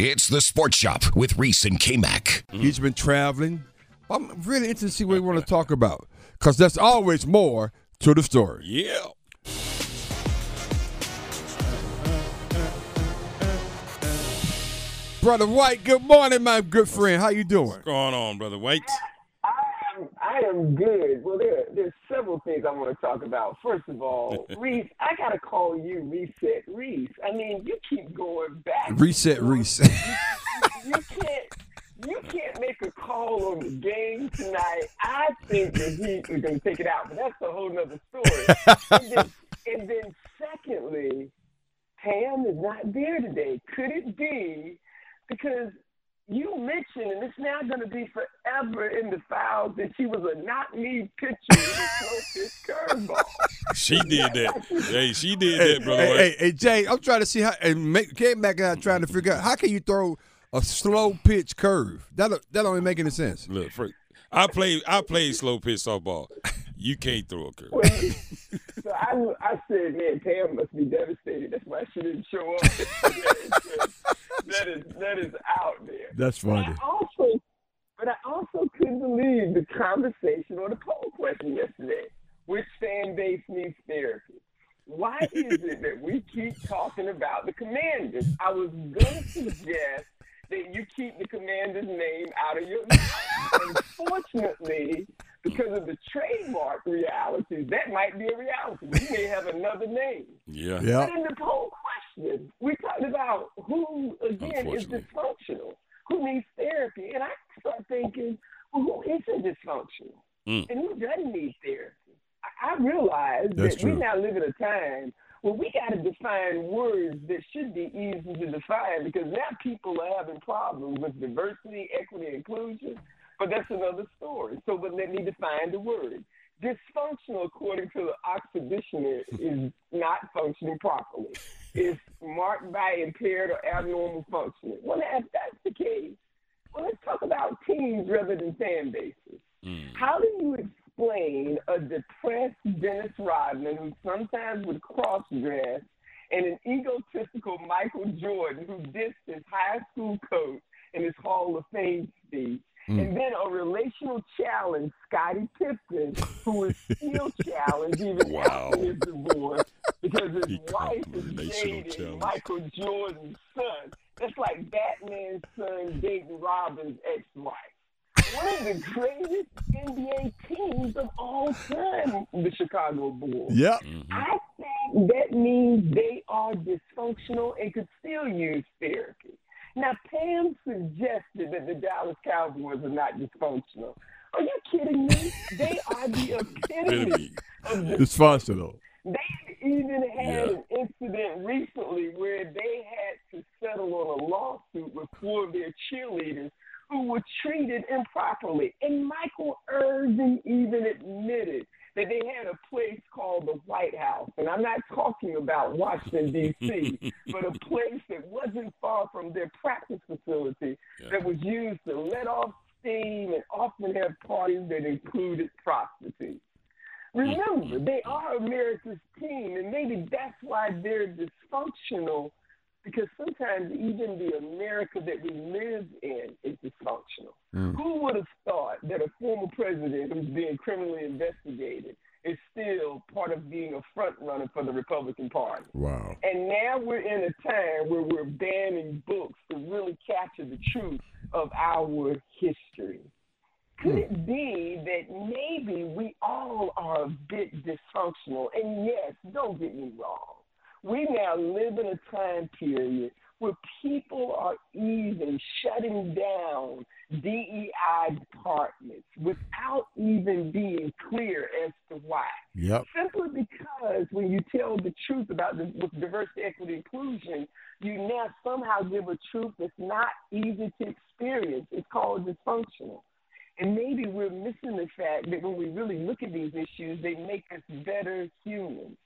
It's the Sports Shop with Reese and K-Mac. He's been traveling. I'm really interested to see what we want to talk about, because there's always more to the story. Yeah. Brother White, good morning, my good friend. How you doing? What's going on, Brother White? I am good. Well, there's several things I want to talk about. First of all, Reese, I got to call you Reset Reese. I mean, you keep going back. Reset Reese. You can't make a call on the game tonight. I think that he is going to take it out, but that's a whole nother story. and then secondly, Pam is not there today. Could it be because you mentioned, and it's now going to be forever in the files, that she was a not-me pitcher with a curveball. She did that. Hey, she did that, brother. Hey, Jay, I'm trying to see how, and K-Mac and I trying to figure out, how can you throw a slow pitch curve? That don't even make any sense. Look, first, I played slow pitch softball. You can't throw a curve. Well, so I said, man, Pam must be devastated. That's why she didn't show up. That is out there. That's funny. But I also couldn't believe the conversation on the poll question yesterday, which fan base needs therapy. Why is it that we keep talking about the Commanders? I was going to suggest that you keep the Commander's name out of your mouth. Unfortunately, because of the trademark realities, that might be a reality. We may have another name. Yeah. But in the poll question, we talked about who, again, is dysfunctional, who needs therapy. And I start thinking, well, who isn't dysfunctional? And who doesn't need therapy? I realize that we now live in a time where we got to define words that should be easy to define, because now people are having problems with diversity, equity, and inclusion. But that's another story. So, but let me define the word. Dysfunctional, according to the Oxford Dictionary, is not functioning properly. It's marked by impaired or abnormal functioning. Well, if that's the case, well, let's talk about teams rather than fan bases. How do you explain a depressed Dennis Rodman, who sometimes would cross-dress, and an egotistical Michael Jordan, who dissed his high school coach in his Hall of Fame speech? And then a relational challenge, Scottie Pippen, who is still challenged even after his divorce, because his wife is dating Michael Jordan's son. That's like Batman's son dating Robin's ex-wife. One of the greatest NBA teams of all time, the Chicago Bulls. Yep. Mm-hmm. I think that means they are dysfunctional and could still use therapy. Now, Pam suggested that the Dallas Cowboys are not dysfunctional. Are you kidding me? They are the epitome of dysfunctional. They even had an incident recently where they had to settle on a lawsuit with four of their cheerleaders who were treated improperly. And Michael Irvin even admitted that they had a place called the White House. And I'm not talking about Washington, D.C., but a place that wasn't far from their practice facility that was used to let off steam and often have parties that included prostitutes. Remember, they are America's team, and maybe that's why they're dysfunctional, because sometimes even the America that we live in is dysfunctional. Who would have thought that a former president who's being criminally investigated is still part of being a front runner for the Republican Party? Wow. And now we're in a time where we're banning books to really capture the truth of our history. Could it be that maybe we all are a bit dysfunctional? And yes, don't get me wrong. We now live in a time period where people are even shutting down DEI departments without even being clear as to why. Yep. Simply because when you tell the truth about with diversity, equity, inclusion, you now somehow give a truth that's not easy to experience. It's called dysfunctional. And maybe we're missing the fact that when we really look at these issues, they make us better humans.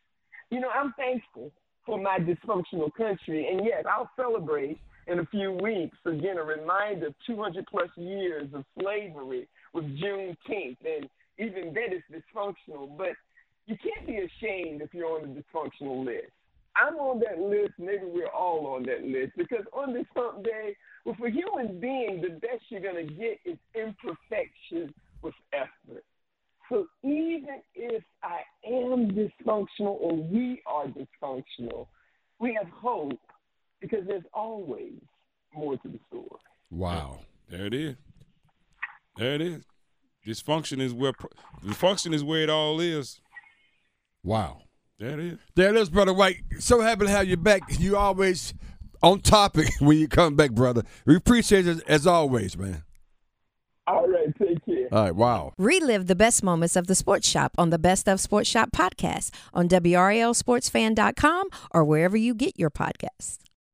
You know, I'm thankful for my dysfunctional country, and yes, I'll celebrate in a few weeks, again, a reminder of 200-plus years of slavery with Juneteenth, and even that is dysfunctional, but you can't be ashamed if you're on the dysfunctional list. I'm on that list, maybe we're all on that list, because on this hump day, well, for human beings, the best you're going to get is imperfection with effort. So even if I am dysfunctional or we are dysfunctional, we have hope because there's always more to the story. Wow. There it is. There it is. Dysfunction is where it all is. Wow. There it is. There it is, Brother White. So happy to have you back. You always on topic when you come back, brother. We appreciate it as always, man. All right, take care. All right, wow. Relive the best moments of the Sports Shop on the Best of Sports Shop podcast on WRALsportsfan.com or wherever you get your podcasts.